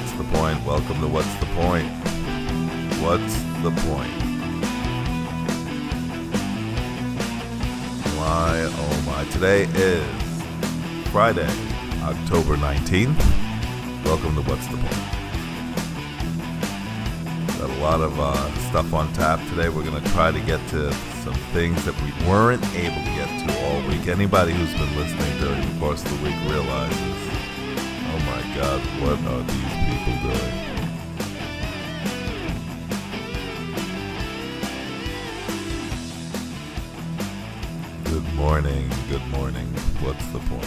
What's the point? Welcome to What's the Point? What's the point? Why, oh my. Today is Friday, October 19th. Welcome to What's the Point? Got a lot of stuff on tap today. We're going to try to get to some things that we weren't able to get to all week. Anybody who's been listening during the course of the week realizes, oh my God, what are these people doing? Good morning, good morning. What's the point?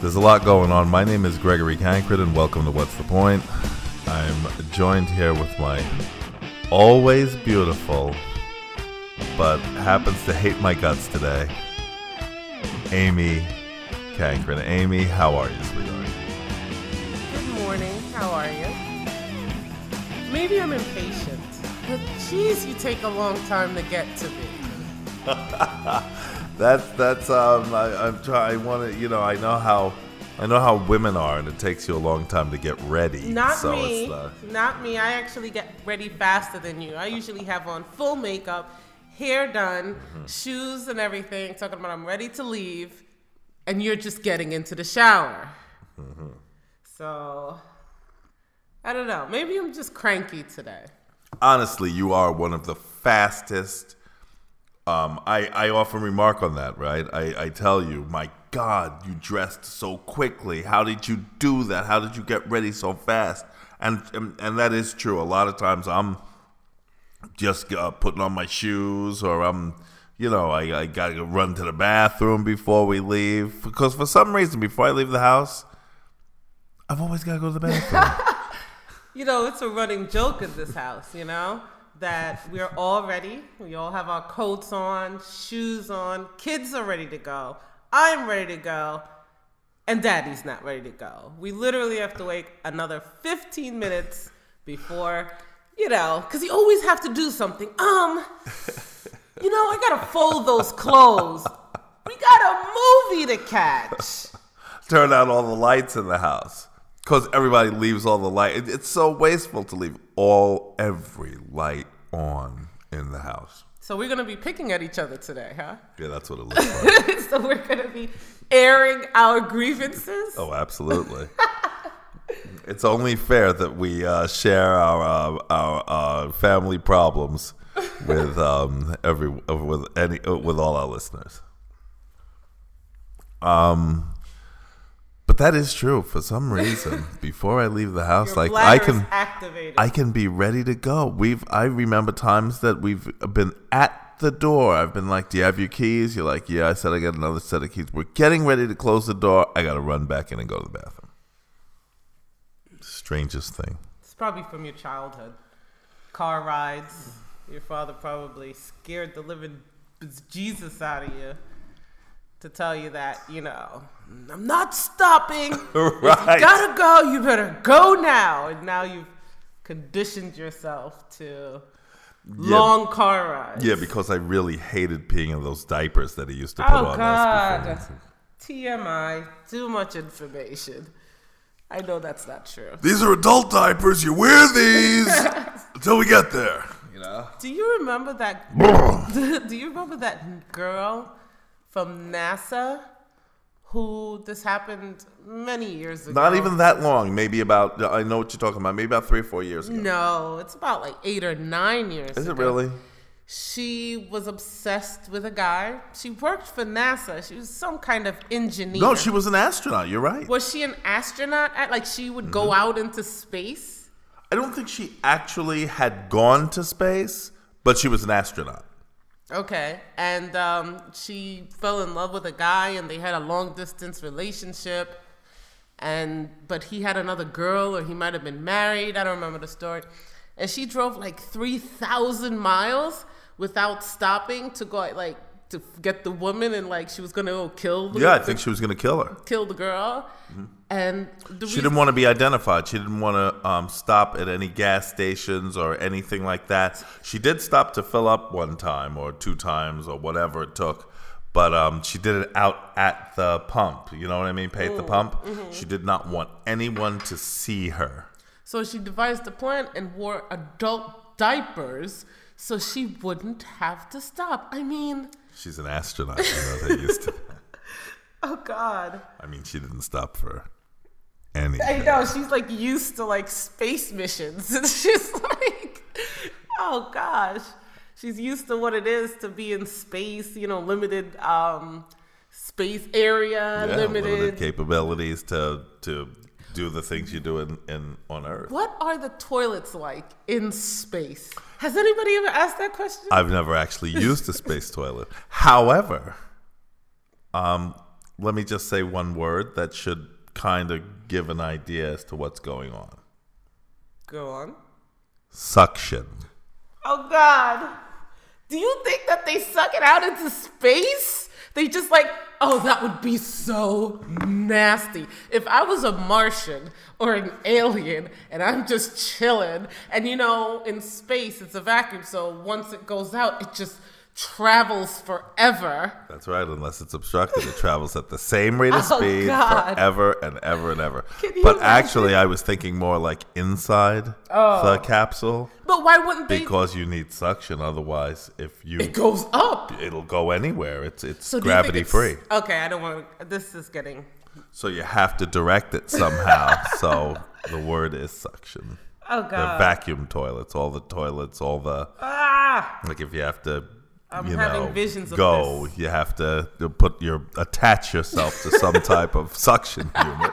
There's a lot going on. My name is Gregory Kankren and welcome to What's the Point. I'm joined here with my always beautiful, but happens to hate my guts today, Amy Kankren. Amy, how are you, sweetheart? Good morning. How are you? Maybe I'm impatient, but geez, you take a long time to get to me. I know how women are, and it takes you a long time to get ready. Not me. I actually get ready faster than you. I usually have on full makeup, hair done, shoes and everything, talking about I'm ready to leave, and you're just getting into the shower. So, I don't know. Maybe I'm just cranky today. Honestly, you are one of the fastest. I often remark on that, right? I tell you, my God, you dressed so quickly. How did you do that? How did you get ready so fast? And that is true. A lot of times I'm just putting on my shoes, or I gotta go run to the bathroom before we leave, because for some reason before I leave the house I've always gotta go to the bathroom. It's a running joke in this house, that we're all ready. We all have our coats on, shoes on, kids are ready to go, I'm ready to go, and Daddy's not ready to go. We literally have to wait another 15 minutes before, because you always have to do something. I gotta fold those clothes. We got a movie to catch. Turn out all the lights in the house, because everybody leaves all the light. It's so wasteful to leave every light on in the house. So we're gonna be picking at each other today, huh? Yeah, that's what it looks like. So we're gonna be airing our grievances. Oh, absolutely. It's only fair that we share our family problems with all our listeners. But that is true. For some reason, before I leave the house, your bladder is activated. I can be ready to go. I remember times that we've been at the door. I've been like, do you have your keys? You're like, yeah. I said I got another set of keys. We're getting ready to close the door. I got to run back in and go to the bathroom. Strangest thing. It's probably from your childhood. Car rides. Your father probably scared the living Jesus out of you to tell you that, I'm not stopping. Right. You gotta go. You better go now. And now you've conditioned yourself to long car rides. Yeah, because I really hated peeing in those diapers that he used to put on us. Oh, God. TMI. Too much information. I know that's not true. These are adult diapers. You wear these until we get there. Do you remember that? Do you remember that girl from NASA who this happened many years ago? Not even that long. Maybe about, I know what you're talking about. Maybe about 3 or 4 years ago. No, it's about like 8 or 9 years ago. Is it really? She was obsessed with a guy. She worked for NASA. She was some kind of engineer. No, she was an astronaut. You're right. Was she an astronaut? She would go out into space? I don't think she actually had gone to space, but she was an astronaut. Okay. And she fell in love with a guy, and they had a long-distance relationship. But he had another girl, or he might have been married. I don't remember the story. And she drove like 3,000 miles without stopping to go to get the woman, and she was going to kill the girl. Yeah, I think she was going to kill her. Kill the girl. Mm-hmm. And she didn't want to be identified. She didn't want to stop at any gas stations or anything like that. She did stop to fill up one time or 2 times or whatever it took. But she did it out at the pump. You know what I mean? Pay at the pump. Mm-hmm. She did not want anyone to see her. So she devised a plan and wore adult diapers so she wouldn't have to stop. I mean... She's an astronaut. You know, they used to... Oh, God. I mean, she didn't stop for anything. I know. She's, like, used to, like, space missions. She's like, oh, gosh. She's used to what it is to be in space, you know, limited space area, yeah, limited capabilities to do the things you do in on Earth. What are the toilets like in space? Has anybody ever asked that question? I've never actually used a space toilet. However, let me just say one word that should kind of give an idea as to what's going on. Go on. Suction. Oh, God. Do you think that they suck it out into space? They just like, oh, that would be so nasty. If I was a Martian or an alien and I'm just chilling and, you know, in space, it's a vacuum. So once it goes out, it just travels forever. That's right. Unless it's obstructed, it travels at the same rate of speed forever and ever and ever. But actually, I was thinking more like inside the capsule. But why wouldn't they? Because you need suction. Otherwise, if you... It goes up. It'll go anywhere. It's gravity free. Okay, I don't want to... This is getting... So you have to direct it somehow. So the word is suction. Oh, God. They're vacuum toilets. All the toilets, all the... Ah! Like if you have to... I'm having visions of this. You have to put attach yourself to some type of suction unit.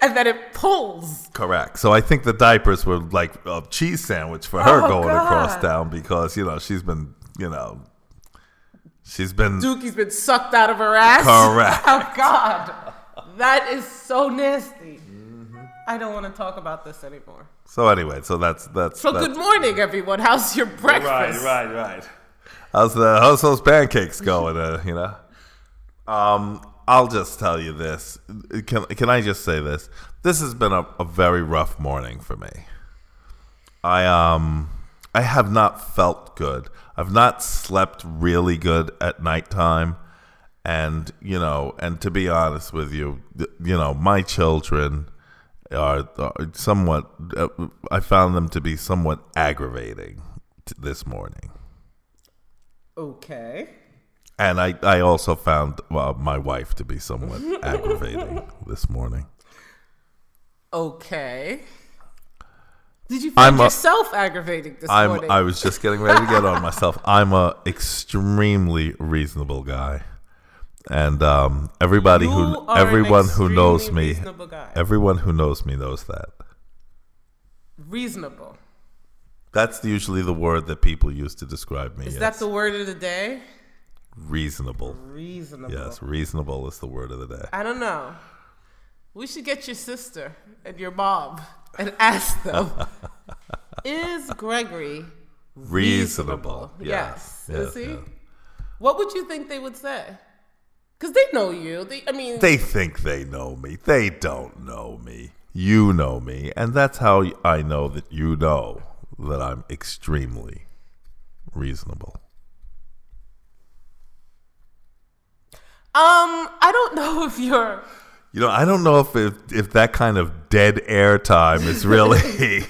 And then it pulls. Correct. So I think the diapers were like a cheese sandwich for her going across town because, you know, she's been... Dookie's been sucked out of her ass. Correct. Oh, God. That is so nasty. I don't want to talk about this anymore. So anyway, so that's good morning, everyone. How's your breakfast? Right. How's those pancakes going? You know, I'll just tell you this. Can I just say this? This has been a very rough morning for me. I have not felt good. I've not slept really good at nighttime, and you know, and to be honest with you, you know, my children. Are somewhat, I found them to be somewhat aggravating this morning. Okay. And I also found my wife to be somewhat aggravating this morning. Okay. Did you find yourself aggravating this morning? I was just getting ready to get on myself. I'm a extremely reasonable guy. And everyone who knows me knows that. Reasonable. That's usually the word that people use to describe me. Is that the word of the day? Reasonable. Yes, reasonable is the word of the day. I don't know. We should get your sister and your mom and ask them, is Gregory reasonable? Yes. Is he? Yeah. What would you think they would say? Because they know you. They think they know me. They don't know me. You know me. And that's how I know that you know that I'm extremely reasonable. I don't know if you're... You know, I don't know if that kind of dead air time is really...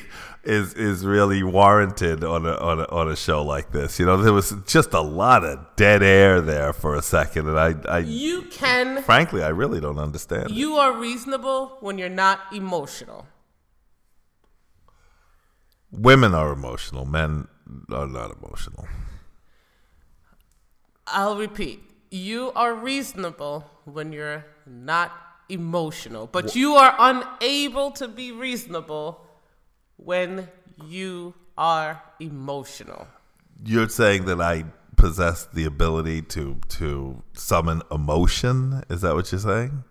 Is really warranted on a show like this. You know, there was just a lot of dead air there for a second, and frankly, I really don't understand. You are reasonable when you're not emotional. Women are emotional. Men are not emotional. I'll repeat. You are reasonable when you're not emotional, but you are unable to be reasonable when you are emotional. You're saying that I possess the ability to summon emotion? Is that what you're saying?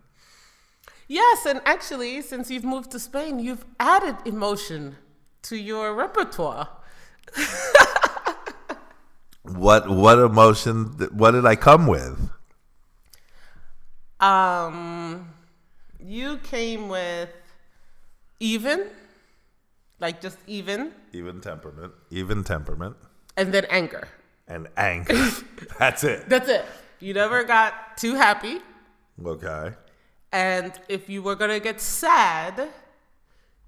Yes, and actually, since you've moved to Spain, you've added emotion to your repertoire. What emotion? What did I come with? You came with even. Like just even temperament. And then anger. and anger. That's it. That's it. You never got too happy. Okay. And if you were going to get sad,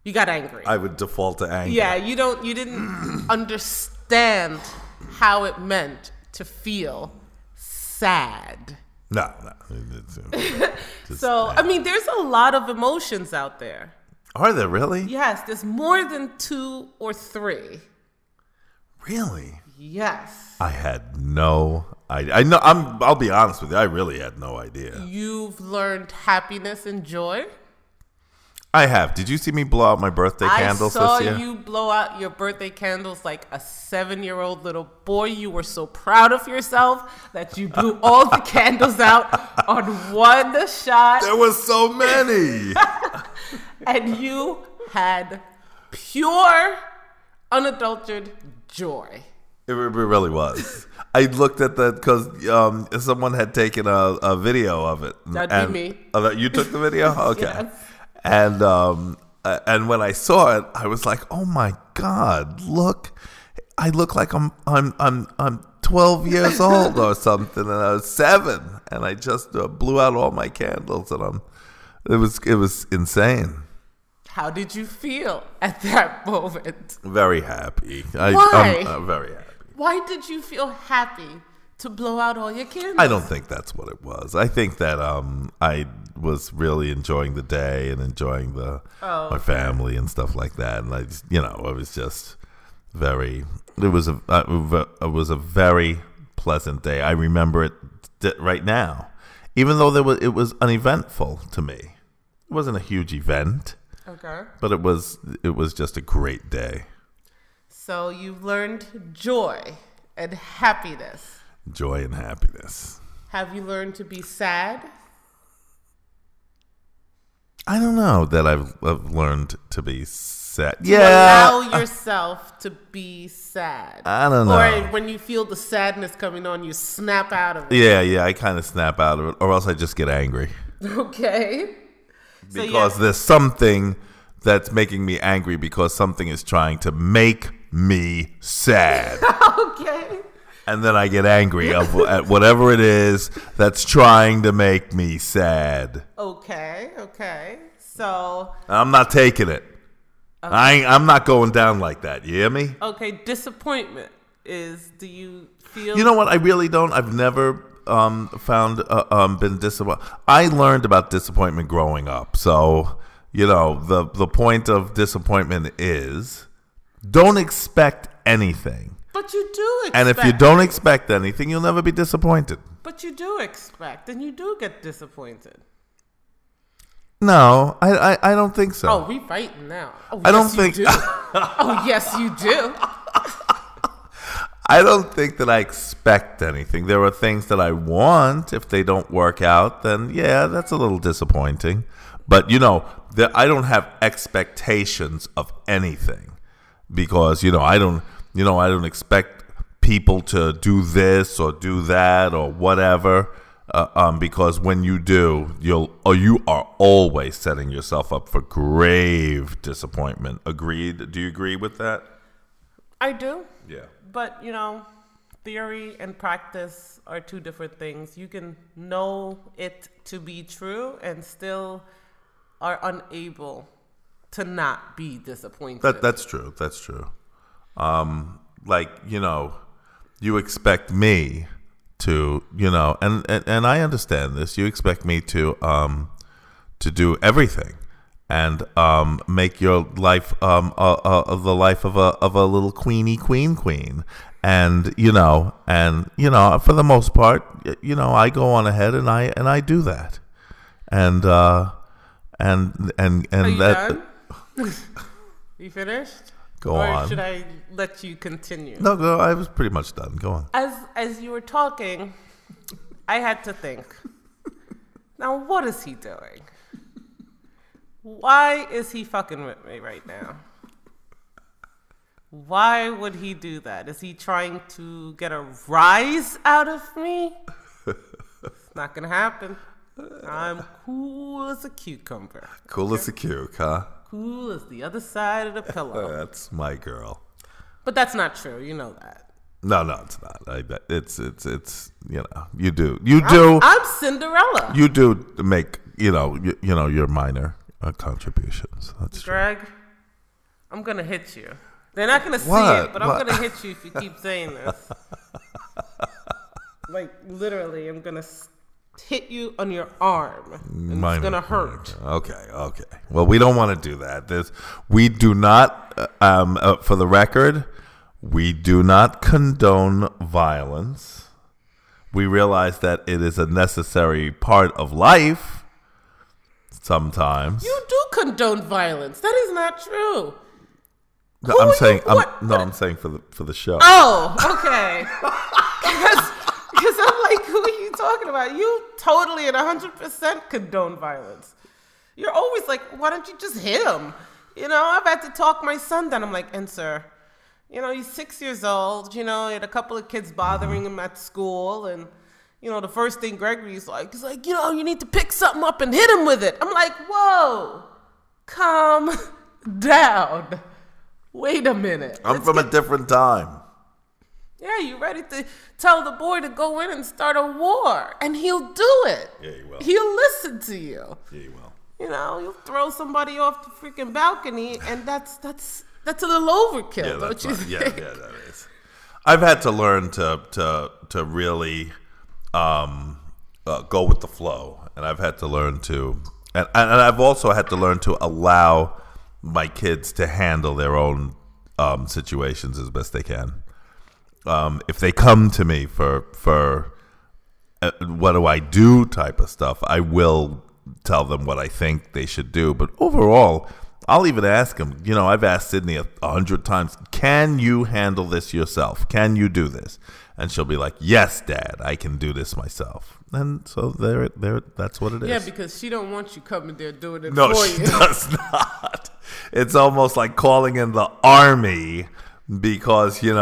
you got angry. I would default to anger. Yeah, you didn't understand how it meant to feel sad. No. So, I mean, there's a lot of emotions out there. Are there really? Yes, there's more than 2 or 3. Really? Yes. I had no idea. I know. I'll be honest with you. I really had no idea. You've learned happiness and joy. I have. Did you see me blow out my birthday candles this year? I saw you blow out your birthday candles like a 7-year-old little boy. You were so proud of yourself that you blew all the candles out on one shot. There were so many. And you had pure, unadulterated joy. It really was. I looked at that because someone had taken a video of it. That'd be me. Oh, you took the video? Okay. Yes. And when I saw it, I was like, "Oh my God! Look, I look like I'm 12 years old or something, and I was 7, and I just blew out all my candles, and it was insane." How did you feel at that moment? Very happy. Why? I'm very happy. Why did you feel happy to blow out all your candles? I don't think that's what it was. I think that I was really enjoying the day and enjoying my family and stuff like that, and I was just very. It was a very pleasant day. I remember it right now, even though it was uneventful to me. It wasn't a huge event, okay, but it was just a great day. So you've learned joy and happiness. Joy and happiness. Have you learned to be sad? I don't know that I've learned to be sad. Yeah. Allow yourself to be sad. I don't know. Or when you feel the sadness coming on, you snap out of it. Yeah, I kind of snap out of it, or else I just get angry. Okay. Because there's something that's making me angry because something is trying to make me sad. Okay. And then I get angry at whatever it is that's trying to make me sad. Okay. So I'm not taking it. Okay. I'm not going down like that. You hear me? Okay. Disappointment is. Do you feel? You know what? I really don't. I've never found been disappointed. I learned about disappointment growing up. So the point of disappointment is don't expect anything. But you do expect. And if you don't expect anything, you'll never be disappointed. But you do expect, and you do get disappointed. No, I don't think so. Oh, we fighting now. Oh, I don't think. Oh, yes, you do. I don't think that I expect anything. There are things that I want. If they don't work out, then yeah, that's a little disappointing. But I don't have expectations of anything because I don't. I don't expect people to do this or do that or whatever, because when you do, you are always setting yourself up for grave disappointment. Agreed? Do you agree with that? I do. Yeah. But, theory and practice are two different things. You can know it to be true and still are unable to not be disappointed. That's true. You expect me to, and I understand this. You expect me to do everything and make your life the life of a little queen, and for the most part, I go on ahead and I do that, and are you that. Done? You finished? Go on. Or should I let you continue? No, go. I was pretty much done. Go on. As you were talking, I had to think. Now, what is he doing? Why is he fucking with me right now? Why would he do that? Is he trying to get a rise out of me? It's not going to happen. I'm cool as a cucumber. Cool as a cucumber, huh? Cool as the other side of the pillow. That's my girl. But that's not true. You know that. No, it's not. It's you do. I'm Cinderella. You do make your minor contributions. That's Greg, true. I'm gonna hit you. They're not gonna see it, but I'm gonna hit you if you keep saying this. Like literally, I'm gonna hit you on your arm. And it's gonna hurt. Okay. Well, we don't want to do that. We do not. For the record. We do not condone violence. We realize that it is a necessary part of life sometimes. You do condone violence. That is not true. No, I'm saying I'm saying for the show. Oh, okay. Because I'm like, who are you talking about? You totally and 100% condone violence. You're always like, why don't you just hit him? I've had to talk my son down. I'm like, Enser, he's 6 years old, he had a couple of kids bothering him at school. And, the first thing Gregory's like, he's like, you need to pick something up and hit him with it. I'm like, whoa, calm down. Wait a minute. I'm from a different time. Yeah, you ready to tell the boy to go in and start a war. And he'll do it. Yeah, he will. He'll listen to you. Yeah, he will. You'll throw somebody off the freaking balcony, and that's a little overkill, don't you think? Yeah, that is. I've had to learn to really go with the flow, and I've had to learn to, and I've also had to learn to allow my kids to handle their own situations as best they can. If they come to me for what do I do type of stuff, I will tell them what I think they should do. But overall, I'll even ask him, I've asked Sydney 100 times, can you handle this yourself? Can you do this? And she'll be like, yes, Dad, I can do this myself. And so there, that's what it is. Yeah, because she don't want you coming there doing it for you. No, she does not. It's almost like calling in the army because, you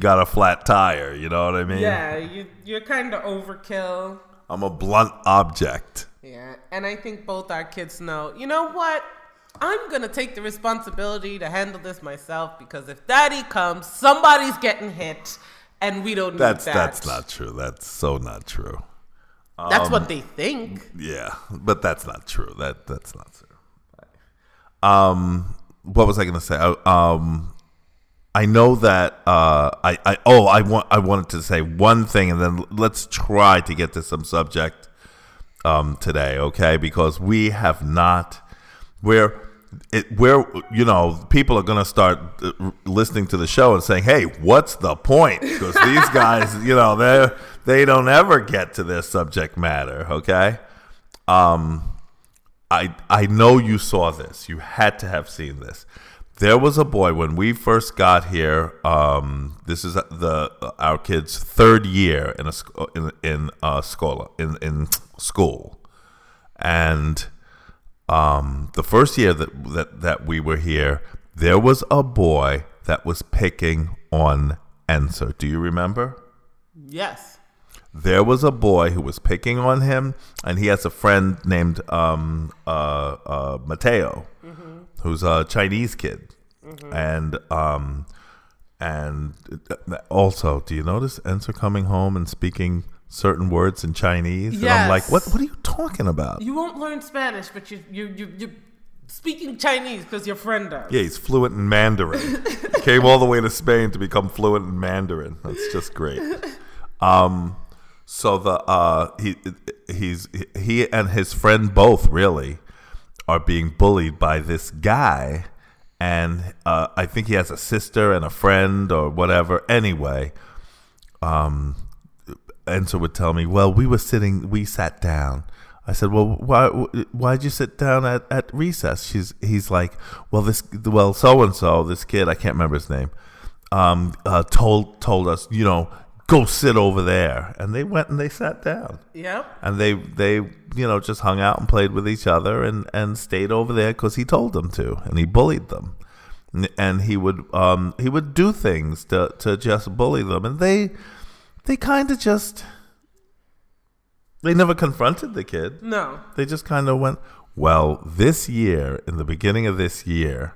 got a flat tire. You know what I mean? Yeah, you're kind of overkill. I'm a blunt object. Yeah, and I think both our kids know, you know what? I'm going to take the responsibility to handle this myself because if Daddy comes, somebody's getting hit and we don't need that. That's not true. That's so not true. That's what they think. Yeah, but that's not true. That's not true. What was I going to say? I know that I wanted to say one thing, and then let's try to get to some subject today, okay? Because we have not... Where people are going to start listening to the show and saying, hey, what's the point? Because these guys, they don't ever get to their subject matter, okay? I know you saw this. You had to have seen this. There was a boy when we first got here. This is our kid's third year in school. And... the first year that we were here, there was a boy that was picking on Enser. Do you remember? Yes. There was a boy who was picking on him, and he has a friend named Mateo, mm-hmm. who's a Chinese kid. Mm-hmm. And also, do you notice Enser coming home and speaking certain words in Chinese? Yes. And I'm like, what are you talking about? You won't learn Spanish, but you're speaking Chinese because your friend does. Yeah, he's fluent in Mandarin. Came all the way to Spain to become fluent in Mandarin. That's just great. So the he and his friend both really are being bullied by this guy, and I think he has a sister and a friend or whatever. Anyway, Enser would tell me, well, we sat down. I said, well, why'd you sit down at recess? He's like, well, so-and-so, this kid, I can't remember his name, told us, go sit over there. And they went and they sat down. Yeah. And they just hung out and played with each other and stayed over there because he told them to, and he bullied them. And he would do things to just bully them. And they kind of just, they never confronted the kid. No. They just kind of went, well, this year, in the beginning of this year,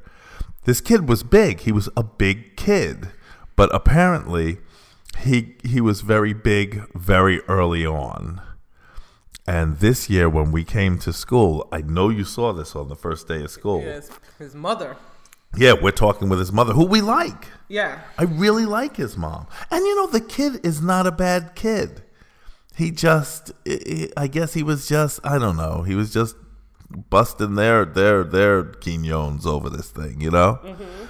this kid was big. He was a big kid. But apparently He was very big very early on. And this year when we came to school, I know you saw this on the first day of school. Yes, his mother. Yeah, we're talking with his mother, who we like. Yeah. I really like his mom. And, you know, the kid is not a bad kid. He just, I guess he was just, I don't know, he was just busting their quinones over this thing, you know? Mm-hmm.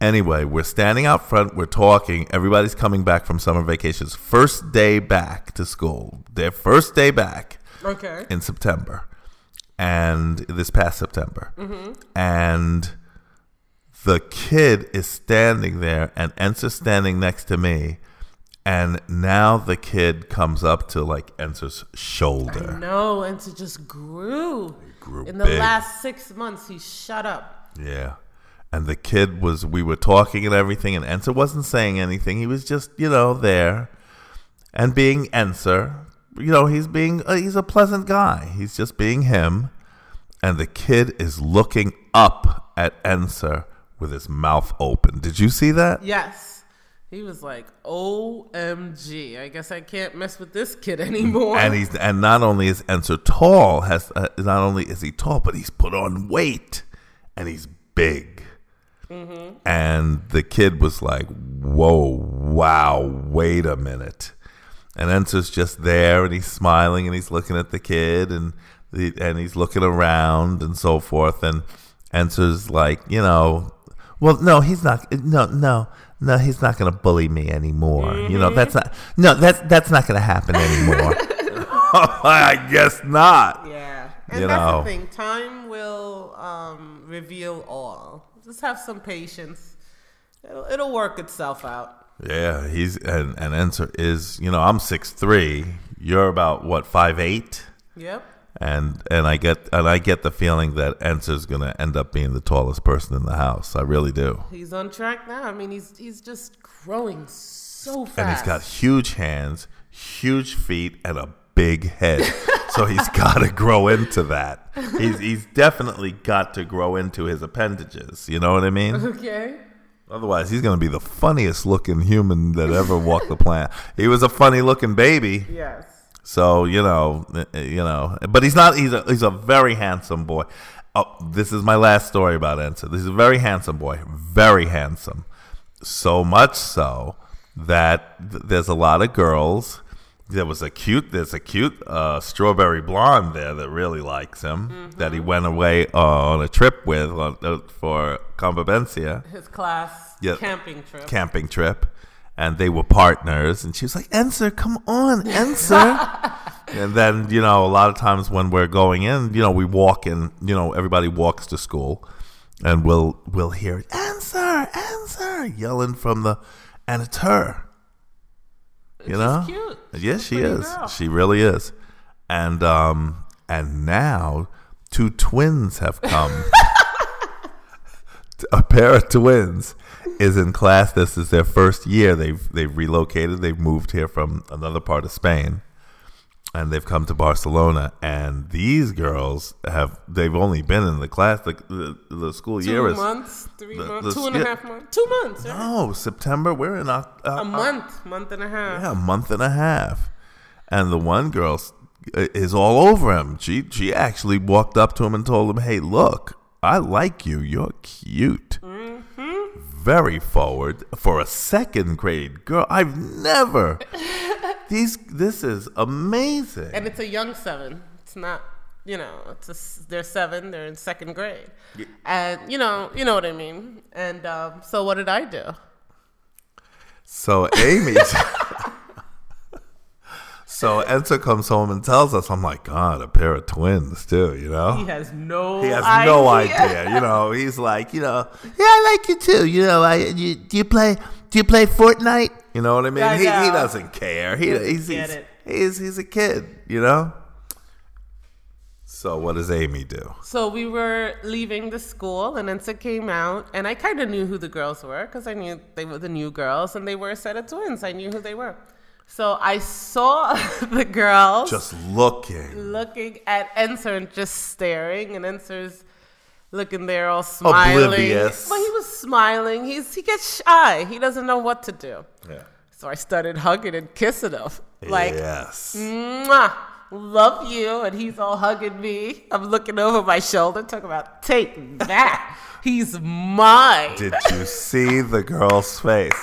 Anyway, we're standing out front, we're talking, everybody's coming back from summer vacations. First day back to school. Their first day back. Okay. In September. And this past September. Mm-hmm. And the kid is standing there, and Enser's standing next to me. And now the kid comes up to, like, Enser's shoulder. I know. Enser just grew. He grew big. In the last 6 months, he shut up. Yeah. And the kid was, we were talking and everything, and Enser wasn't saying anything. He was just, you know, there. And being Enser, you know, he's a pleasant guy. He's just being him. And the kid is looking up at Enser with his mouth open. Did you see that? Yes. He was like, OMG, I guess I can't mess with this kid anymore. And not only is Enser tall, but he's put on weight and he's big. Mm-hmm. And the kid was like, whoa, wow, wait a minute. And Enser's just there and he's smiling and he's looking at the kid and he's looking around and so forth. And Enser's like, you know, well, no, he's not. No, he's not going to bully me anymore. Mm-hmm. You know, that's not going to happen anymore. I guess not. Yeah. And that's the thing. Time will reveal all. Just have some patience. It'll work itself out. Yeah. And Enser is, you know, I'm 6'3". You're about, what, 5'8"? Yep. And I get the feeling that Enser's gonna end up being the tallest person in the house. I really do. He's on track now. I mean, he's just growing so fast. And he's got huge hands, huge feet, and a big head. So he's got to grow into that. He's definitely got to grow into his appendages. You know what I mean? Okay. Otherwise, he's gonna be the funniest looking human that ever walked the planet. He was a funny looking baby. Yes. So, you know, but he's a very handsome boy. Oh, this is my last story about Enser. This is a very handsome boy, very handsome. So much so that there's a lot of girls. There's a cute strawberry blonde there that really likes him, mm-hmm. that he went away on a trip with for convivencia. His class camping trip. And they were partners. And she was like, Enser, come on, Enser. And then, you know, a lot of times when we're going in, you know, we walk in, you know, everybody walks to school. And we'll hear, Enser, Enser, yelling from the, and it's her. You She's know? Cute. Yes, she is. Girl. She really is. And now two twins have come. A pair of twins is in class. This is their first year. They've relocated. They've moved here from another part of Spain, and they've come to Barcelona. And these girls they've only been in the class the school two year is 2 months, 3 months, 2.5 months, 2 months. Right? No, September. We're in a month and a half. Yeah, a month and a half. And the one girl is all over him. She actually walked up to him and told him, "Hey, look. I like you. You're cute." Mm-hmm. Very forward for a second grade girl. I've never. This is amazing. And it's a young seven. It's not, you know, they're seven. They're in second grade. Yeah. And, you know what I mean. And so what did I do? So Amy. So Enser comes home and tells us, I'm like, God, a pair of twins too, you know? He has no idea. You know, he's like, you know, yeah, I like you too. You know, do you play Fortnite? You know what I mean? Yeah, he doesn't care. He's a kid, you know? So what does Amy do? So we were leaving the school and Enser came out, and I kind of knew who the girls were because I knew they were the new girls and they were a set of twins. I knew who they were. So I saw the girls just looking at Enser and just staring, and Enser's looking there all smiling. Oblivious. Well, he was smiling. He gets shy. He doesn't know what to do. Yeah. So I started hugging and kissing him. Like, yes. Mwah, love you. And he's all hugging me. I'm looking over my shoulder, talking about take that. He's mine. Did you see the girl's face?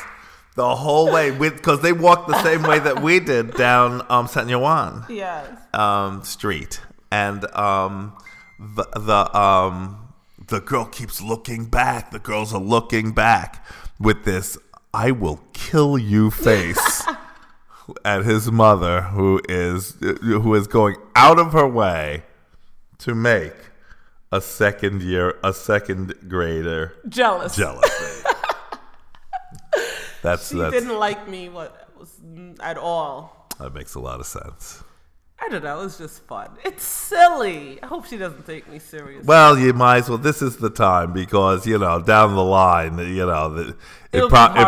The whole way, because they walked the same way that we did down San Juan street. And the girl keeps looking back. The girls are looking back with this "I will kill you" face at his mother, who is going out of her way to make a second grader jealous. She didn't like me at all. That makes a lot of sense. I don't know. It was just fun. It's silly. I hope she doesn't take me seriously. Well, you might as well. This is the time because, down the line, it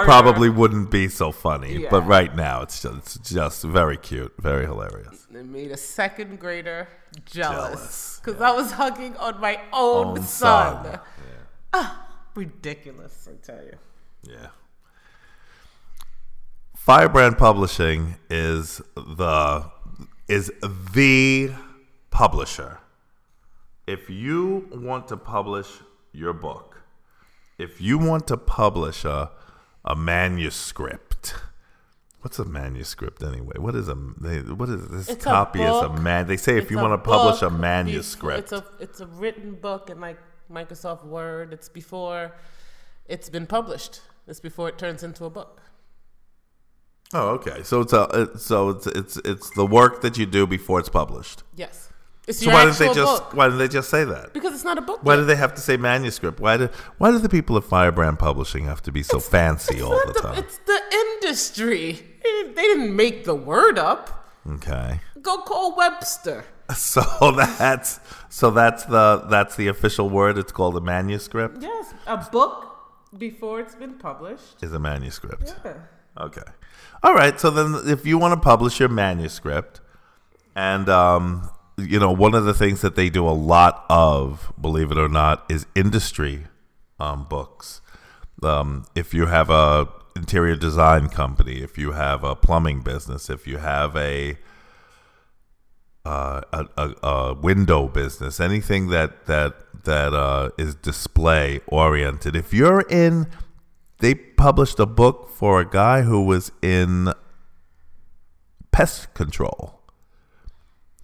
probably wouldn't be so funny. Yeah. But right now, it's just very cute, very hilarious. It made a second grader jealous. Because I was hugging on my own son. Yeah. Ridiculous, I tell you. Yeah. Firebrand Publishing is the publisher. If you want to publish your book, if you want to publish a manuscript, what's a manuscript anyway? They say if you want to publish a manuscript, it's a written book in like Microsoft Word. It's before it's been published. It's before it turns into a book. Oh, okay. So it's the work that you do before it's published. Yes. It's so why didn't they just say that? Because it's not a book. Why do they have to say manuscript? Why do the people at Firebrand Publishing have to be so fancy all the time? It's the industry. They didn't make the word up. Okay. Go call Webster. So that's the official word. It's called a manuscript. Yes, a book before it's been published is a manuscript. Yeah. Okay. All right. So then if you want to publish your manuscript, and, one of the things that they do a lot of, believe it or not, is industry books. If you have a interior design company, if you have a plumbing business, if you have a window business, anything that is display oriented, if you're in... They published a book for a guy who was in pest control.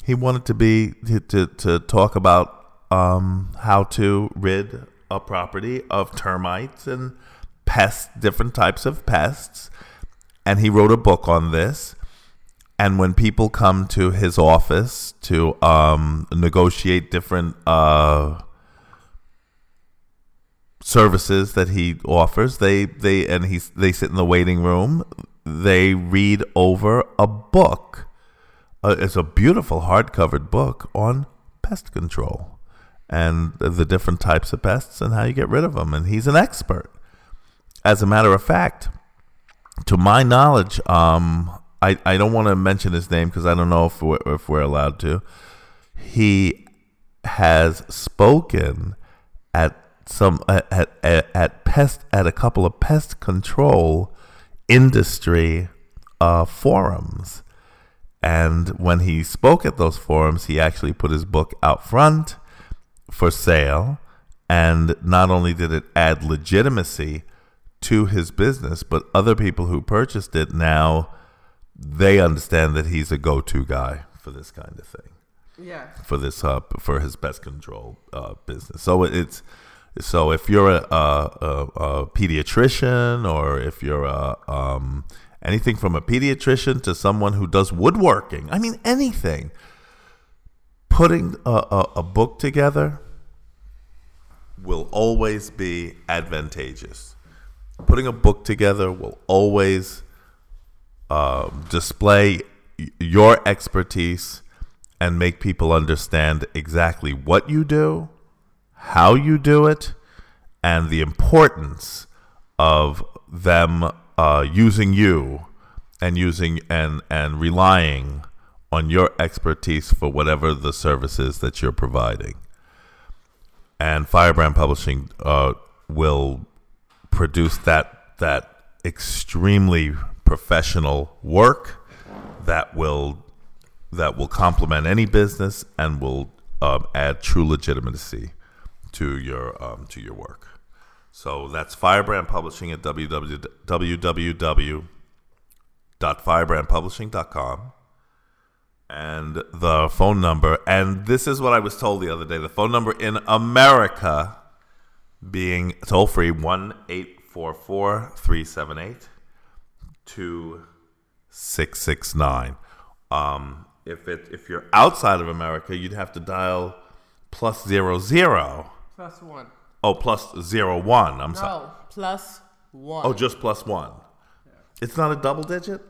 He wanted to talk about how to rid a property of termites and pests, different types of pests. And he wrote a book on this. And when people come to his office to negotiate different... services that he offers, they sit in the waiting room. They read over a book. It's a beautiful hard-covered book on pest control and the different types of pests and how you get rid of them. And he's an expert. As a matter of fact, to my knowledge, I don't want to mention his name because I don't know if we're allowed to. He has spoken at a couple of pest control industry forums, and when he spoke at those forums, he actually put his book out front for sale. And not only did it add legitimacy to his business, but other people who purchased it now, they understand that he's a go-to guy for this kind of thing. Yeah, for this for his pest control business. So if you're a pediatrician, or if you're anything from a pediatrician to someone who does woodworking, I mean anything, putting a book together will always be advantageous. Putting a book together will always display your expertise and make people understand exactly what you do, how you do it, and the importance of them using you and relying on your expertise for whatever the service is that you're providing. And Firebrand Publishing will produce that extremely professional work that will complement any business and will add true legitimacy to your work. So that's Firebrand Publishing at www.firebrandpublishing.com. And the phone number, and this is what I was told the other day, the phone number in America being toll-free, 1-844-378-2669. If you're outside of America, you'd have to dial +00. +1. Oh, +01. I'm sorry. No, +1. Oh, just +1. Yeah. It's not a double digit?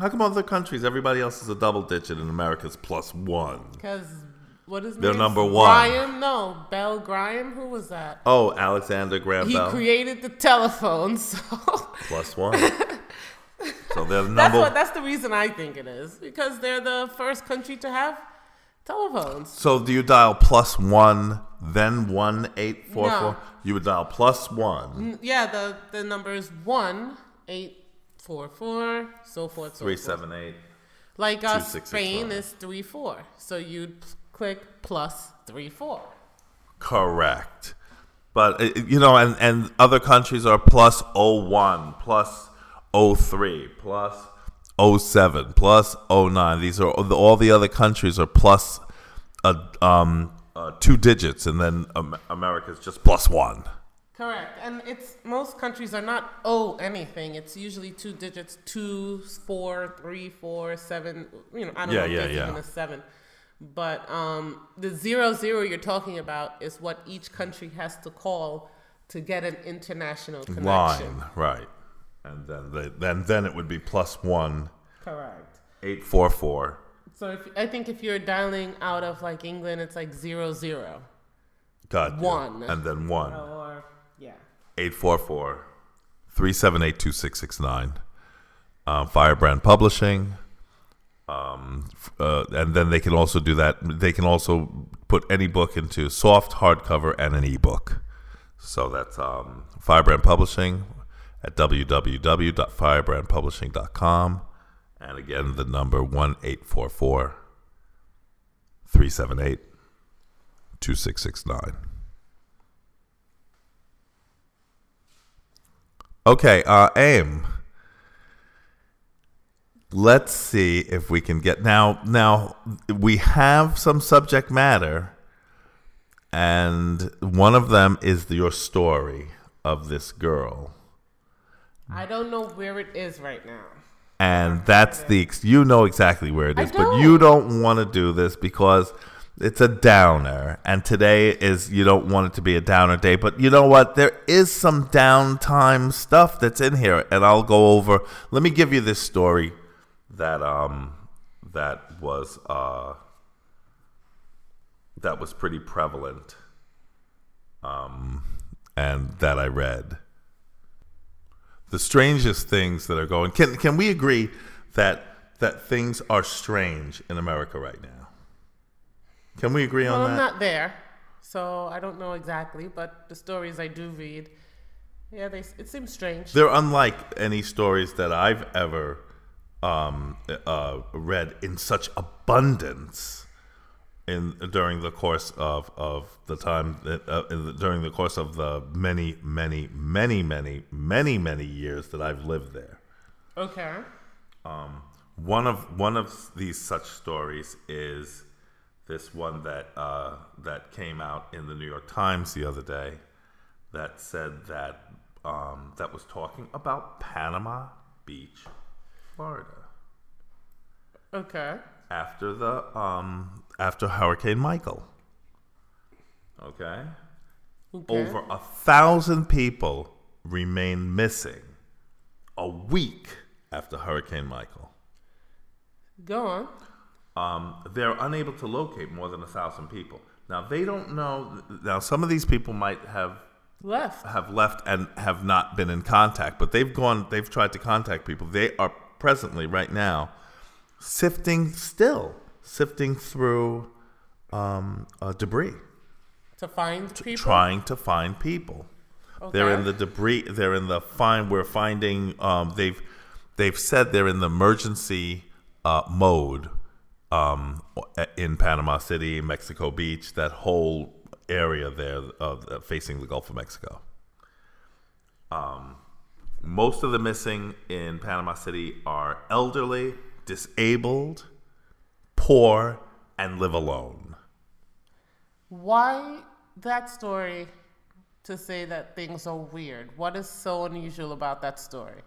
How come other countries, everybody else is a double digit, and America's +1? Because what is their number one? Graham? No, Bell Graham. Who was that? Oh, Alexander Graham Bell. He created the telephone, so +1. So they're the number. That's the reason I think it is, because they're the first country to have telephones. So do you dial +1 then 1844? No. You would dial +1. Yeah, the number is 1 8. 4 4, so forth, so 3 7 8. Like Spain is 3 4, so you'd click +3 4. Correct, but you know, and other countries are +01, +03, +07, +09. These are all the other countries are plus two digits, and then America's just +1. Correct, and it's most countries are not anything. It's usually two digits: 2, 4, 3, 4, 7. You know, I don't know if there's even a 7, but the 00 you're talking about is what each country has to call to get an international connection. Line, right? And then it would be +1. Correct. 844. So I think if you're dialing out of like England, it's like 00. Got 1 you. And then 1. Or, yeah. 844-378-2669. Firebrand Publishing. And then they can also do that. They can also put any book into soft, hardcover, and an ebook. So that's Firebrand Publishing at www.firebrandpublishing.com. And again, the number 1-844-378-2669. Okay, AIM. Let's see if we can get now we have some subject matter, and one of them is your story of this girl. I don't know where it is right now. And that's you know exactly where it is, but you don't want to do this because it's a downer, and today you don't want it to be a downer day, but you know what? There is some downtime stuff that's in here, and I'll go over. Let me give you this story that was pretty prevalent, and that I read. The strangest things that are going. Can we agree that things are strange in America right now? Can we agree on that? Well, I'm not there, so I don't know exactly, but the stories I do read, yeah, it seems strange. They're unlike any stories that I've ever read in such abundance during the course of the many, many, many, many, many, many years that I've lived there. Okay. One of these such stories is this one that came out in the New York Times the other day, that said that was talking about Panama Beach, Florida. Okay. After the after Hurricane Michael. Okay. Over 1,000 people remain missing a week after Hurricane Michael. Go on. They're unable to locate more than 1,000 people. Now, they don't know. Now, some of these people might have left and have not been in contact, but they've tried to contact people. They are presently, right now, sifting through debris. To find people? Trying to find people. Okay. They're in the debris. They're in the find. We're finding, they've said they're in the emergency mode in Panama City, Mexico Beach, that whole area there facing the Gulf of Mexico. Most of the missing in Panama City are elderly, disabled, poor, and live alone. Why that story to say that things are weird? What is so unusual about that story?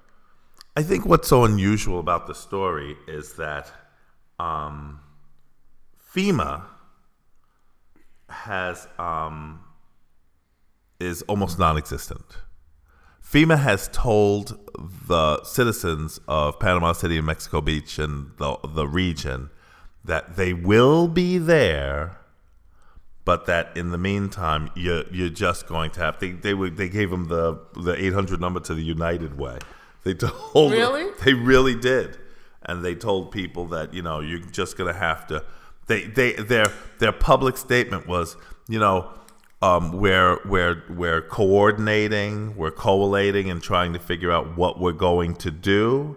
I think what's so unusual about the story is that FEMA has is almost non-existent. FEMA has told the citizens of Panama City and Mexico Beach and the region that they will be there, but that in the meantime you're just going to have. They gave them the 800 number to the United Way. They told them, they really did, and they told people that you're just going to have to. Their public statement was we're coordinating, we're collating and trying to figure out what we're going to do.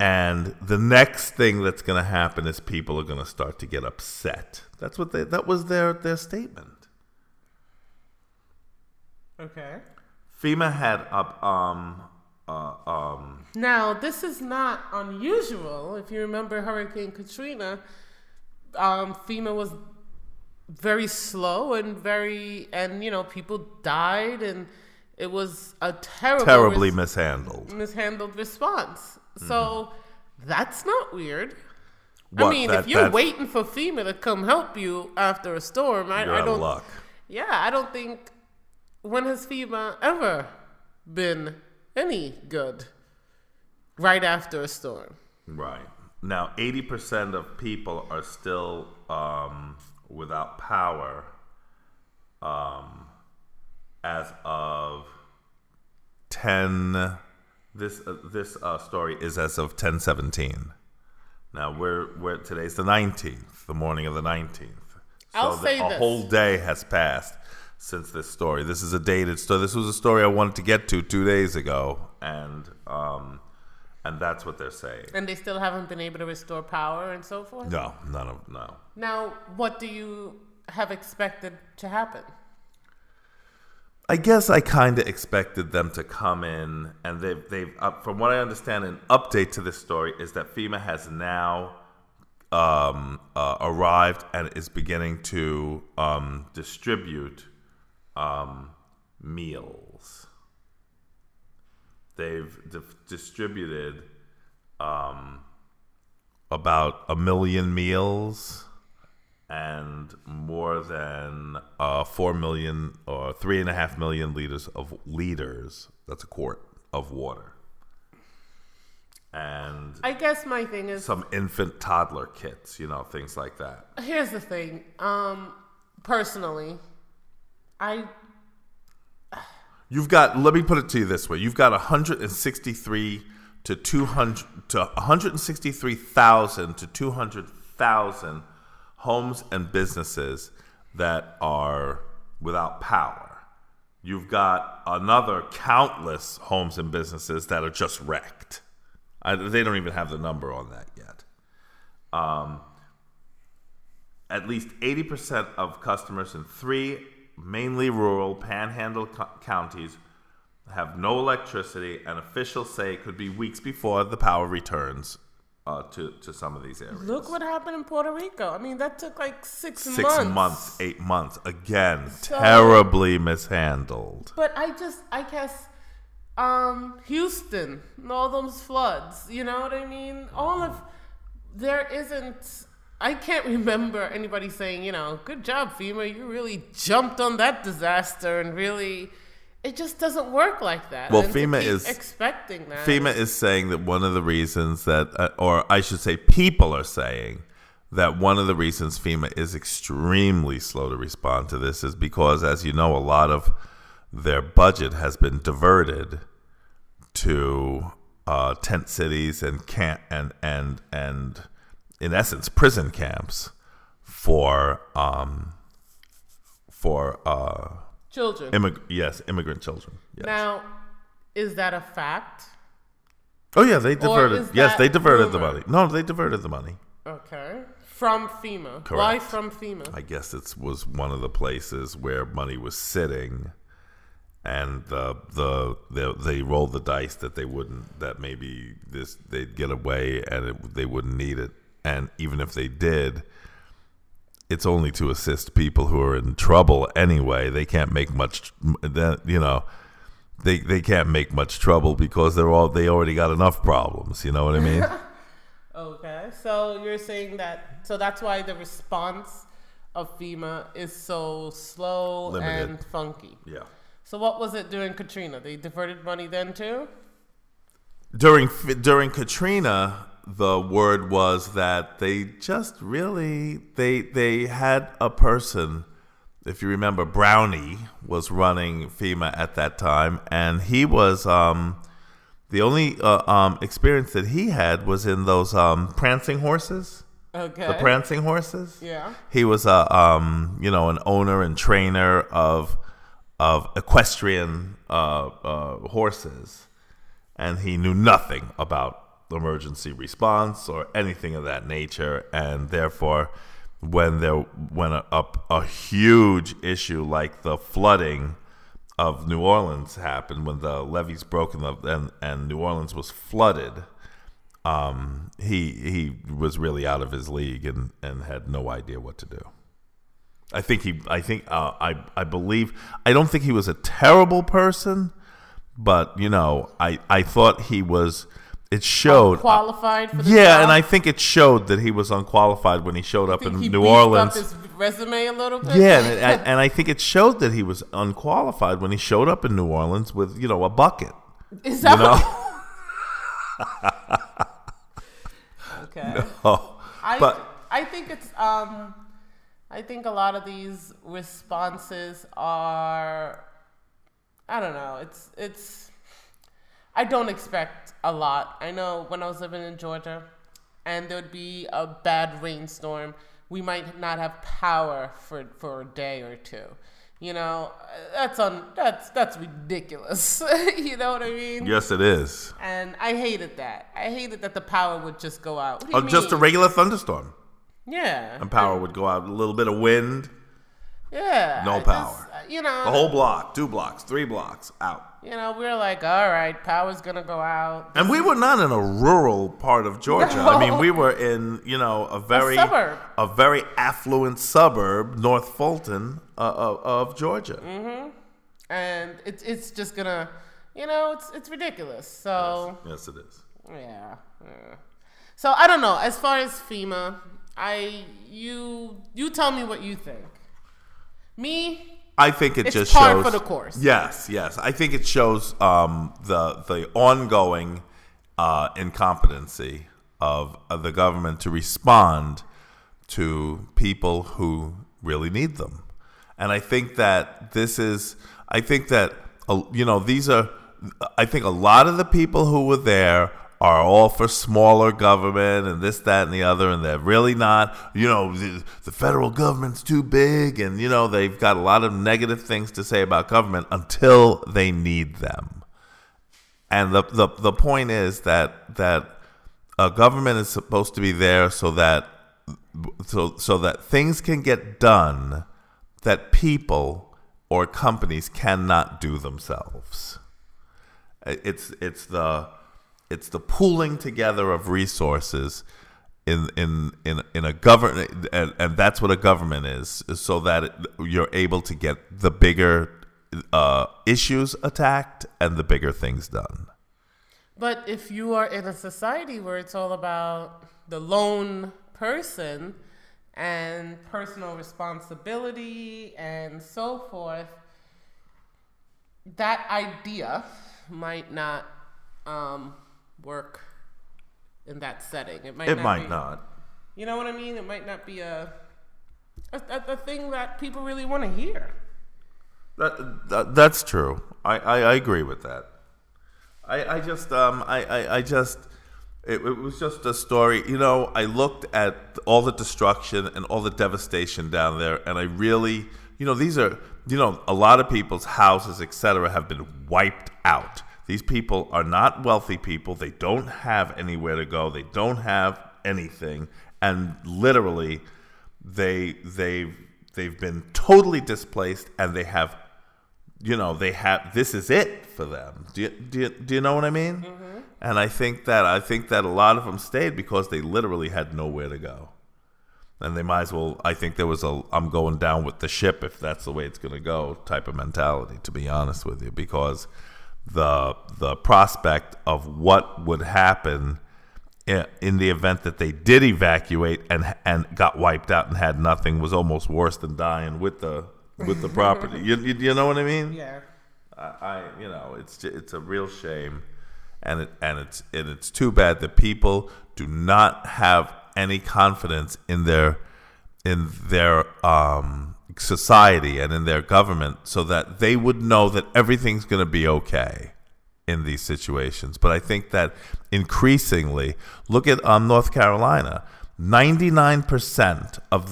And the next thing that's going to happen is people are going to start to get upset. That's what that was their statement. Okay. FEMA had up Now, this is not unusual. If you remember Hurricane Katrina, FEMA was very slow and people died, and it was a terribly mishandled response. So that's not weird. What, I mean, if you're waiting for FEMA to come help you after a storm, you're out of luck. Yeah, I don't think. When has FEMA ever been any good? Right after a storm. Right. Now, 80% of people are still without power as of 10. This story is as of 10/17. Now we're today's the 19th, the morning of the 19th. So a whole day has passed since this story. This is a dated story. This was a story I wanted to get to 2 days ago, and that's what they're saying. And they still haven't been able to restore power and so forth. No, no. Now, what do you have expected to happen? I guess I kind of expected them to come in, and they've from what I understand, an update to this story is that FEMA has now arrived and is beginning to distribute meals. They've distributed about 1 million meals. And more than 4 million or 3.5 million liters, that's a quart, of water. And I guess my thing is... some infant toddler kits, things like that. Here's the thing. Personally, let me put it to you this way. You've got 163,000 to 200,000 homes and businesses that are without power. You've got another countless homes and businesses that are just wrecked. They don't even have the number on that yet. At least 80% of customers in three mainly rural panhandle counties have no electricity, and officials say it could be weeks before the power returns to some of these areas. Look what happened in Puerto Rico. I mean, that took like 6 months. 6 months, 8 months. Again, terribly mishandled. But I guess Houston and all those floods, you know what I mean? I can't remember anybody saying, good job, FEMA, you really jumped on that disaster and really... It just doesn't work like that. Well, FEMA is expecting that. FEMA is saying that one of the reasons that, or I should say, people are saying that one of the reasons FEMA is extremely slow to respond to this is because, as you know, a lot of their budget has been diverted to tent cities and camp and in essence, prison camps for children. Immigrant children. Yes. Now, is that a fact? Oh yeah, they diverted. Yes, they diverted the money. No, they diverted the money. Okay, from FEMA. Correct. Why from FEMA? I guess it was one of the places where money was sitting, and they rolled the dice that they wouldn't. That maybe this they'd get away and they wouldn't need it. And even if they did, it's only to assist people who are in trouble anyway. They can't make much. You know. They can't make much trouble because they already got enough problems. You know what I mean? Okay, so you're saying that. So that's why the response of FEMA is so slow, limited, and funky. Yeah. So what was it during Katrina? They diverted money then too. During Katrina, the word was that they just really they had a person. If you remember, Brownie was running FEMA at that time, and he was the only experience that he had was in those prancing horses. Okay. The prancing horses. Yeah. He was an owner and trainer of equestrian horses, and he knew nothing about emergency response or anything of that nature, and therefore, when a huge issue like the flooding of New Orleans happened, when the levees broke and New Orleans was flooded, he was really out of his league and had no idea what to do. I don't think he was a terrible person, but you know, I thought he was. It showed qualified for the job. And I think it showed that he was unqualified when he showed up in New Orleans. He beefed up his resume a little bit. Yeah, and I think it showed that he was unqualified when he showed up in New Orleans with, you know, a bucket. Is that okay? No, I think it's I think a lot of these responses are, I don't know. It's. I don't expect a lot. I know when I was living in Georgia and there would be a bad rainstorm, we might not have power for a day or two. You know, that's ridiculous. You know what I mean? Yes, it is. And I hated that. I hated that the power would just go out. What do you mean? Just a regular thunderstorm. Yeah. And power would go out, a little bit of wind. Yeah. No power. Just, you know. The whole block, 2 blocks, 3 blocks, out. You know, we were like, all right, power's going to go out. And we were not in a rural part of Georgia. No. I mean, we were in, you know, a very affluent suburb, North Fulton of Georgia. Mm-hmm. And it's just going to, you know, it's ridiculous. So yes, it is. Yeah. So I don't know. As far as FEMA, you tell me what you think. I think it's just shows. It's par for the course. Yes. I think it shows the ongoing incompetency of the government to respond to people who really need them, and I think that this is. I think that you know, these are. I think a lot of the people who were there are all for smaller government and this, that, and the other, and they're really not, you know, the federal government's too big, and, you know, they've got a lot of negative things to say about government until they need them. And the point is that a government is supposed to be there so that things can get done that people or companies cannot do themselves. It's the pooling together of resources in a government, and that's what a government is, so that you're able to get the bigger issues attacked and the bigger things done. But if you are in a society where it's all about the lone person and personal responsibility and so forth, that idea might not work in that setting. It might not. You know what I mean? It might not be a thing that people really want to hear. That's true. I agree with that. It was just a story. You know, I looked at all the destruction and all the devastation down there, and I really, you know, these are, you know, a lot of people's houses, etc., have been wiped out. These people are not wealthy people. They don't have anywhere to go. They don't have anything. And literally, they've been totally displaced, and they have, you know, they have, this is it for them. Do you know what I mean? Mm-hmm. And I think that a lot of them stayed because they literally had nowhere to go. And they might as well, I think there was a, I'm going down with the ship if that's the way it's going to go type of mentality, to be honest with you, because the prospect of what would happen in the event that they did evacuate and got wiped out and had nothing was almost worse than dying with the property. You know what I mean? Yeah. I you know, it's a real shame, and it's too bad that people do not have any confidence in their society and in their government, so that they would know that everything's going to be okay in these situations. But I think that increasingly, look at North Carolina. 99% of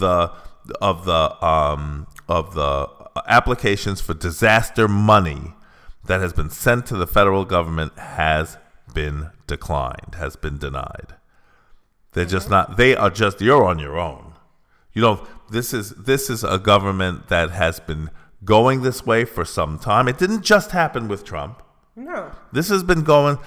the applications for disaster money that has been sent to the federal government has been declined, has been denied. They're just not. They are just. You're on your own. You know, this is a government that has been going this way for some time. It didn't just happen with Trump. No. This government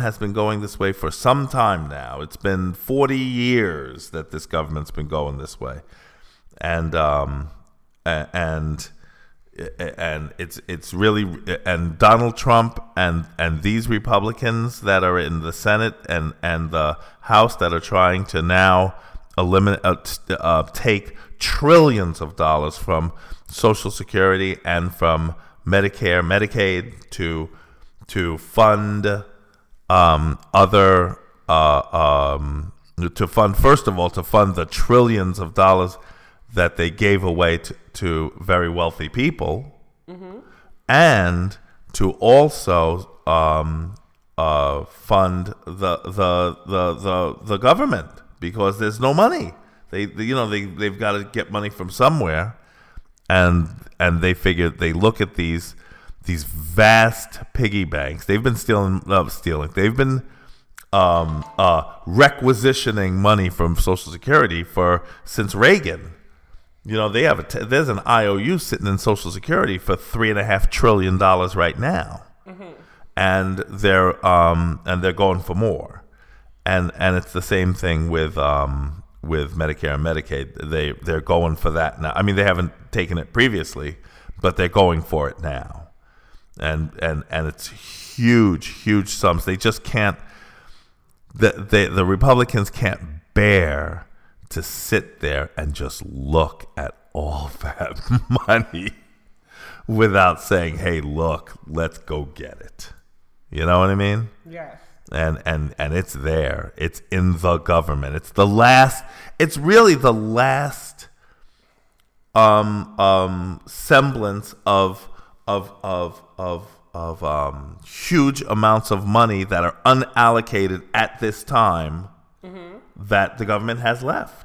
has been going this way for some time now. It's been 40 years that this government's been going this way, and it's really, and Donald Trump and these Republicans that are in the Senate and the House that are trying to now take trillions of dollars from Social Security and from Medicare, Medicaid to fund other to fund, first of all, to fund the trillions of dollars that they gave away to very wealthy people, mm-hmm. and to also fund the government, because there's no money. They've got to get money from somewhere, and they figure, they look at these vast piggy banks. They've been stealing. They've been requisitioning money from Social Security since Reagan. You know, they have there's an IOU sitting in Social Security for $3.5 trillion right now, mm-hmm. and they're going for more, and it's the same thing with Medicare and Medicaid. They're going for that now. I mean, they haven't taken it previously, but they're going for it now, and it's huge sums. They just can't. The Republicans can't bear to sit there and just look at all that money without saying, hey, look, let's go get it. You know what I mean? Yes. And it's there. It's in the government. It's really the last semblance of huge amounts of money that are unallocated at this time, mm-hmm. that the government has left.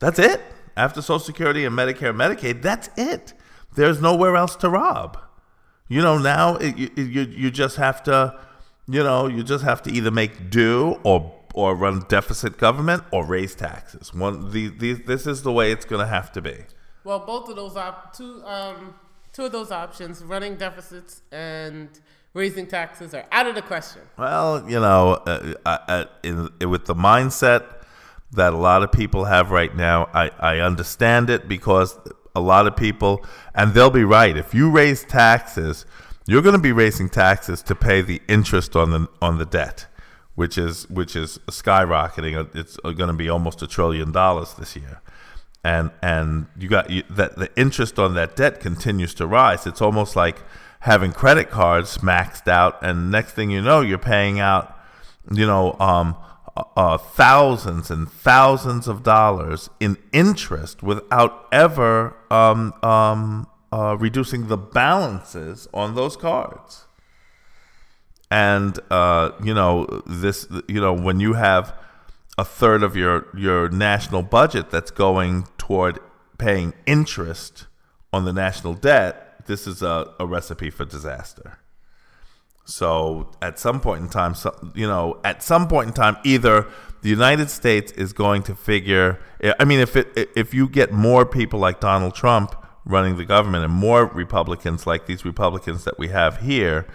That's it. After Social Security and Medicare and Medicaid, that's it. There's nowhere else to rob. You know, now you just have to, you know, you just have to either make do or run deficit government or raise taxes. This is the way it's going to have to be. Well, both of those two of those options, running deficits and raising taxes, are out of the question. Well, you know, with the mindset that a lot of people have right now, I understand it, because a lot of people, and they'll be right. If you raise taxes, you're going to be raising taxes to pay the interest on the debt, which is skyrocketing. It's going to be almost $1 trillion this year, and that the interest on that debt continues to rise. It's almost like having credit cards maxed out, and next thing you know, you're paying out, you know, thousands and thousands of dollars in interest without ever reducing the balances on those cards. And you know, this, you know, when you have a third of your national budget that's going toward paying interest on the national debt, this is a recipe for disaster. So at some point in time, either the United States is going to figure. I mean, if you get more people like Donald Trump running the government and more Republicans like these Republicans that we have here,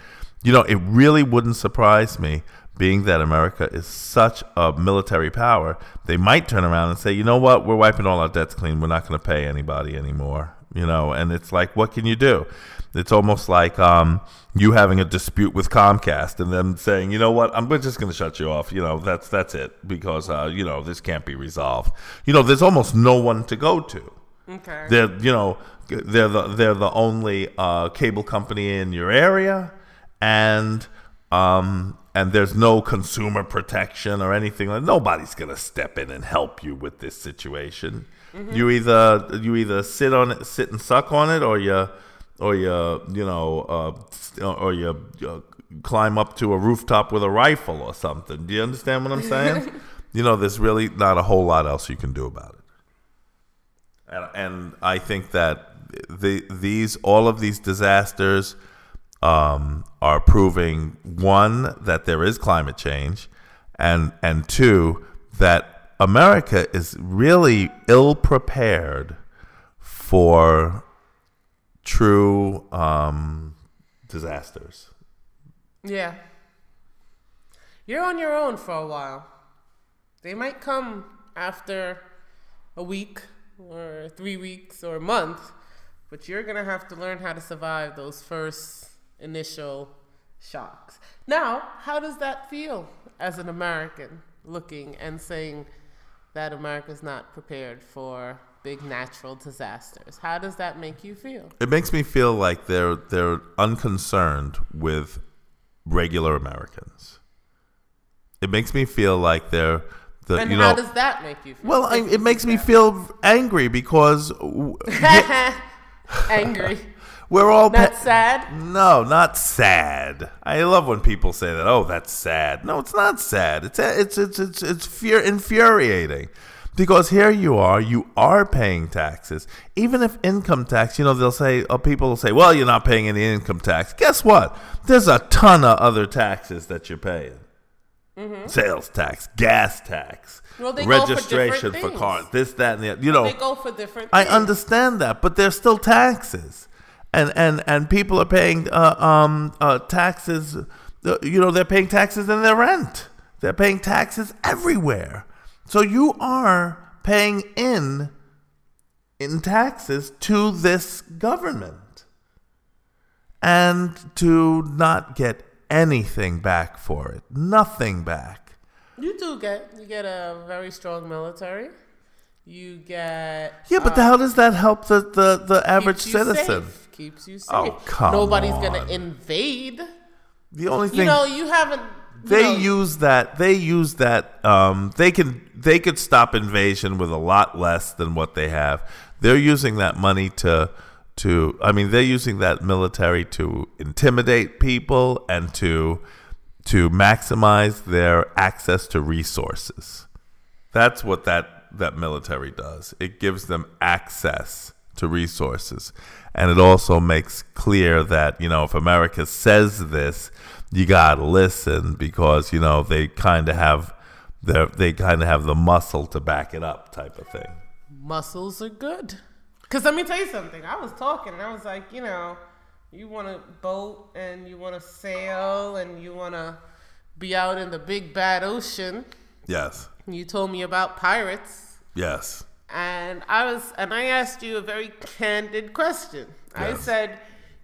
it really wouldn't surprise me, being that America is such a military power. They might turn around and say, you know what, we're wiping all our debts clean. We're not going to pay anybody anymore. And it's like, what can you do? It's almost like you having a dispute with Comcast and them saying, you know what, we're just going to shut you off. That's it, because, this can't be resolved. There's almost no one to go to. Okay. They're the only cable company in your area, and there's no consumer protection or anything. Nobody's going to step in and help you with this situation. Mm-hmm. You either sit on it, sit and suck on it, or you climb up to a rooftop with a rifle or something. Do you understand what I'm saying? There's really not a whole lot else you can do about it. And I think that all of these disasters are proving, one, that there is climate change, and two, that America is really ill prepared for true disasters. Yeah. You're on your own for a while. They might come after a week or 3 weeks or a month, but you're going to have to learn how to survive those first initial shocks. Now, how does that feel as an American looking and saying that America's not prepared for big natural disasters? How does that make you feel? It makes me feel like they're unconcerned with regular Americans. It makes me feel like they're the, and how does that make you feel? Well, it makes me feel angry because angry. We're all not sad. No, not sad. I love when people say that. Oh, that's sad. No, it's not sad. It's infuriating. Because here you are paying taxes. Even if income tax, they'll say, people will say, well, you're not paying any income tax. Guess what? There's a ton of other taxes that you're paying. Mm-hmm. Sales tax, gas tax, registration for cars, this, that, and the other. They go for different things. I understand that, but they're still taxes. And people are paying taxes. They're paying taxes in their rent. They're paying taxes everywhere. So you are paying in taxes to this government, and to not get anything back for it, nothing back. You get a very strong military. You get but how does that help the average citizen? Keeps you safe. Oh, come on. Nobody's gonna invade. The only thing you haven't. They use that. They could stop invasion with a lot less than what they have. They're using that money they're using that military to intimidate people and to maximize their access to resources. That's what that military does. It gives them access to resources, and it also makes clear that if America says this, you gotta listen, because they kind of have the muscle to back it up, type of thing. Muscles are good, because let me tell you something. I was talking and I was like, you want to boat and you want to sail and you want to be out in the big bad ocean. Yes. You told me about pirates. Yes. And I asked you a very candid question. Yes. I said,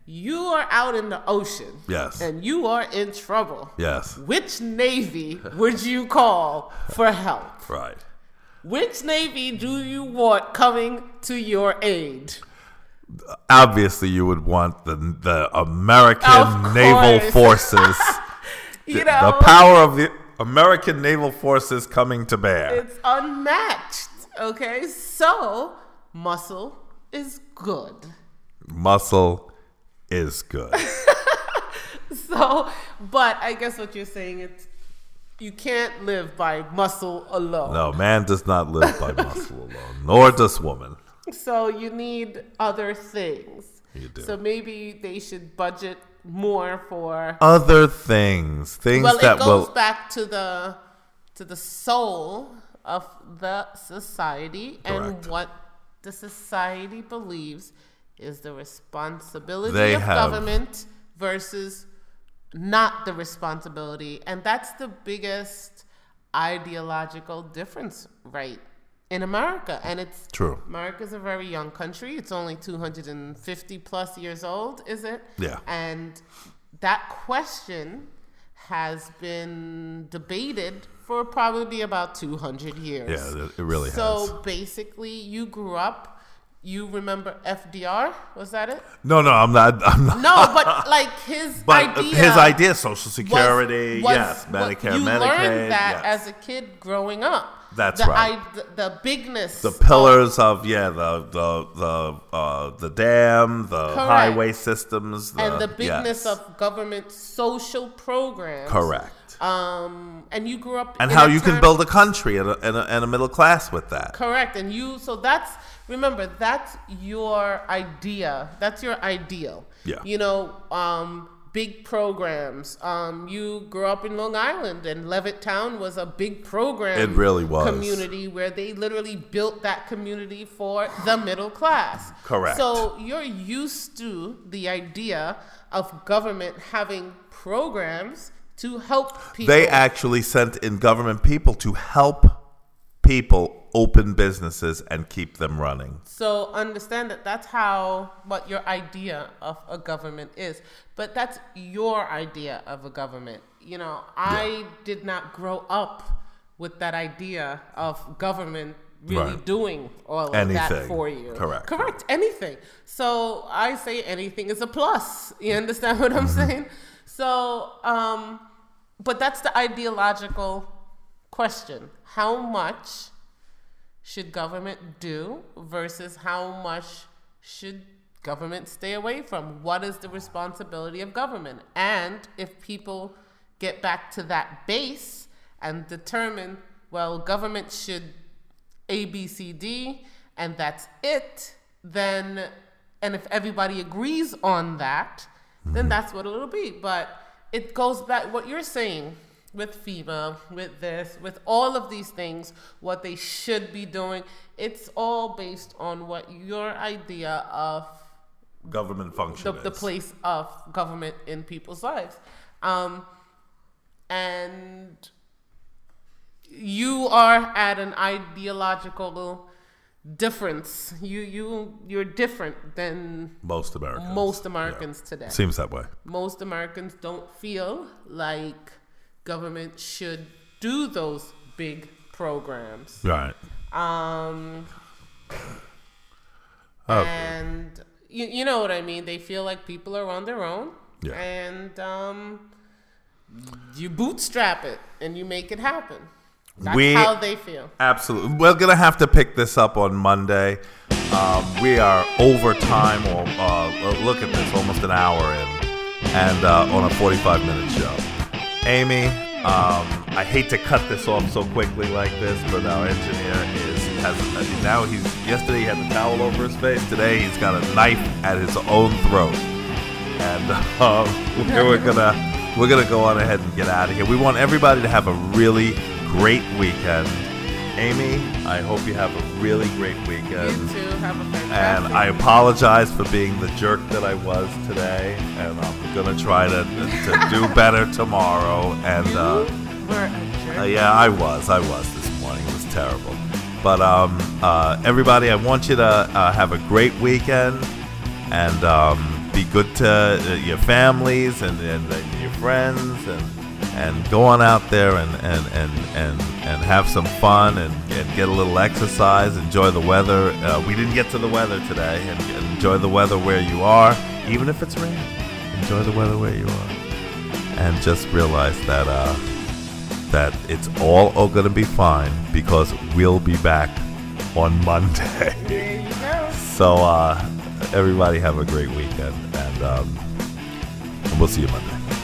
you are out in the ocean. Yes. And you are in trouble. Yes. Which Navy would you call for help? Right. Which Navy do you want coming to your aid? Obviously, you would want the American Naval Forces. The power of the American Naval Forces coming to bear. It's unmatched. Okay? So, muscle is good. Muscle is good. But I guess what you're saying is you can't live by muscle alone. No, man does not live by muscle alone, nor does woman. So you need other things. You do. So maybe they should budget more for other things well, that will back to the soul of the society. Correct. And what the society believes is the responsibility of government versus not the responsibility. And that's the biggest ideological difference right in America. And it's true. America's a very young country. It's only 250 plus years old, is it? Yeah. And that question has been debated for probably about 200 years. Yeah, it really has. So basically, you grew up, you remember FDR? Was that it? No, I'm not. No, but like his idea, Social Security, was yes, Medicare, you Medicaid. You learned that yes. as a kid growing up. That's right. The bigness. The pillars of the dam, the correct. Highway systems. And the bigness yes. of government social programs. Correct. And you grew up and in how you can build a country and a middle class with that. Correct. And you, so that's, remember, that's your idea. That's your ideal. Yeah. You know, big programs. You grew up in Long Island, and Levittown was a big program. It really was. Community where they literally built that community for the middle class. Correct. So you're used to the idea of government having programs to help people. They actually sent in government people to help people open businesses and keep them running. So understand that that's what your idea of a government is. But that's your idea of a government. You know, I did not grow up with that idea of government really right. doing all anything. Of that for you. Correct. Anything. So I say anything is a plus. You understand what I'm saying? So, but that's the ideological question. How much should government do versus how much should government stay away from? What is the responsibility of government? And if people get back to that base and determine, well, government should A, B, C, D, and that's it, then, and if everybody agrees on that, then that's what it'll be. But it goes back, what you're saying with FEMA, with this, with all of these things, what they should be doing, it's all based on what your idea of government function is. The place of government in people's lives. And you are at an ideological difference. You're different than most Americans yeah. today. Seems that way. Most Americans don't feel like government should do those big programs. Right. Okay. And you know what I mean? They feel like people are on their own. Yeah. And you bootstrap it and you make it happen. That's how they feel. Absolutely. We're going to have to pick this up on Monday. We are over time. Look at this, almost an hour in. And on a 45-minute show. Amy, I hate to cut this off so quickly like this, but our engineer yesterday he had the towel over his face. Today he's got a knife at his own throat. And we're gonna go on ahead and get out of here. We want everybody to have a really great weekend. Amy, I hope you have a really great weekend. You too. Have a fantastic weekend. And I apologize for being the jerk that I was today. And I'm going to try to do better tomorrow. And you were a jerk. Yeah, I was this morning. It was terrible. But everybody, I want you to have a great weekend. And be good to your families and your friends. And go on out there and have some fun and get a little exercise. Enjoy the weather. We didn't get to the weather today. And enjoy the weather where you are, even if it's raining. Enjoy the weather where you are. And just realize that that it's all going to be fine because we'll be back on Monday. There you go. So everybody have a great weekend. And we'll see you Monday.